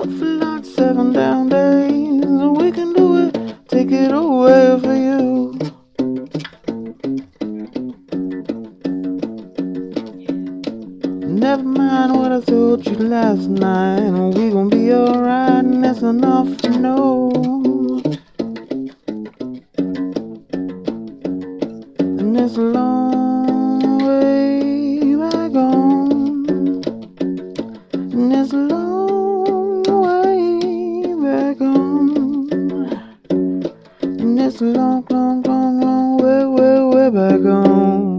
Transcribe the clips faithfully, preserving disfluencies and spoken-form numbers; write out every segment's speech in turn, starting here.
up for like seven down days. We can do it, take it away for you. Never mind what I told you last night. We gon' be alright, and that's enough to know. And it's a long way back home. And it's a long way back home. And it's a long, long, long, long way, way, way back home.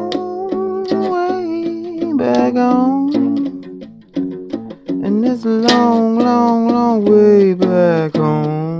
Back home, and it's a long, long, long way back home.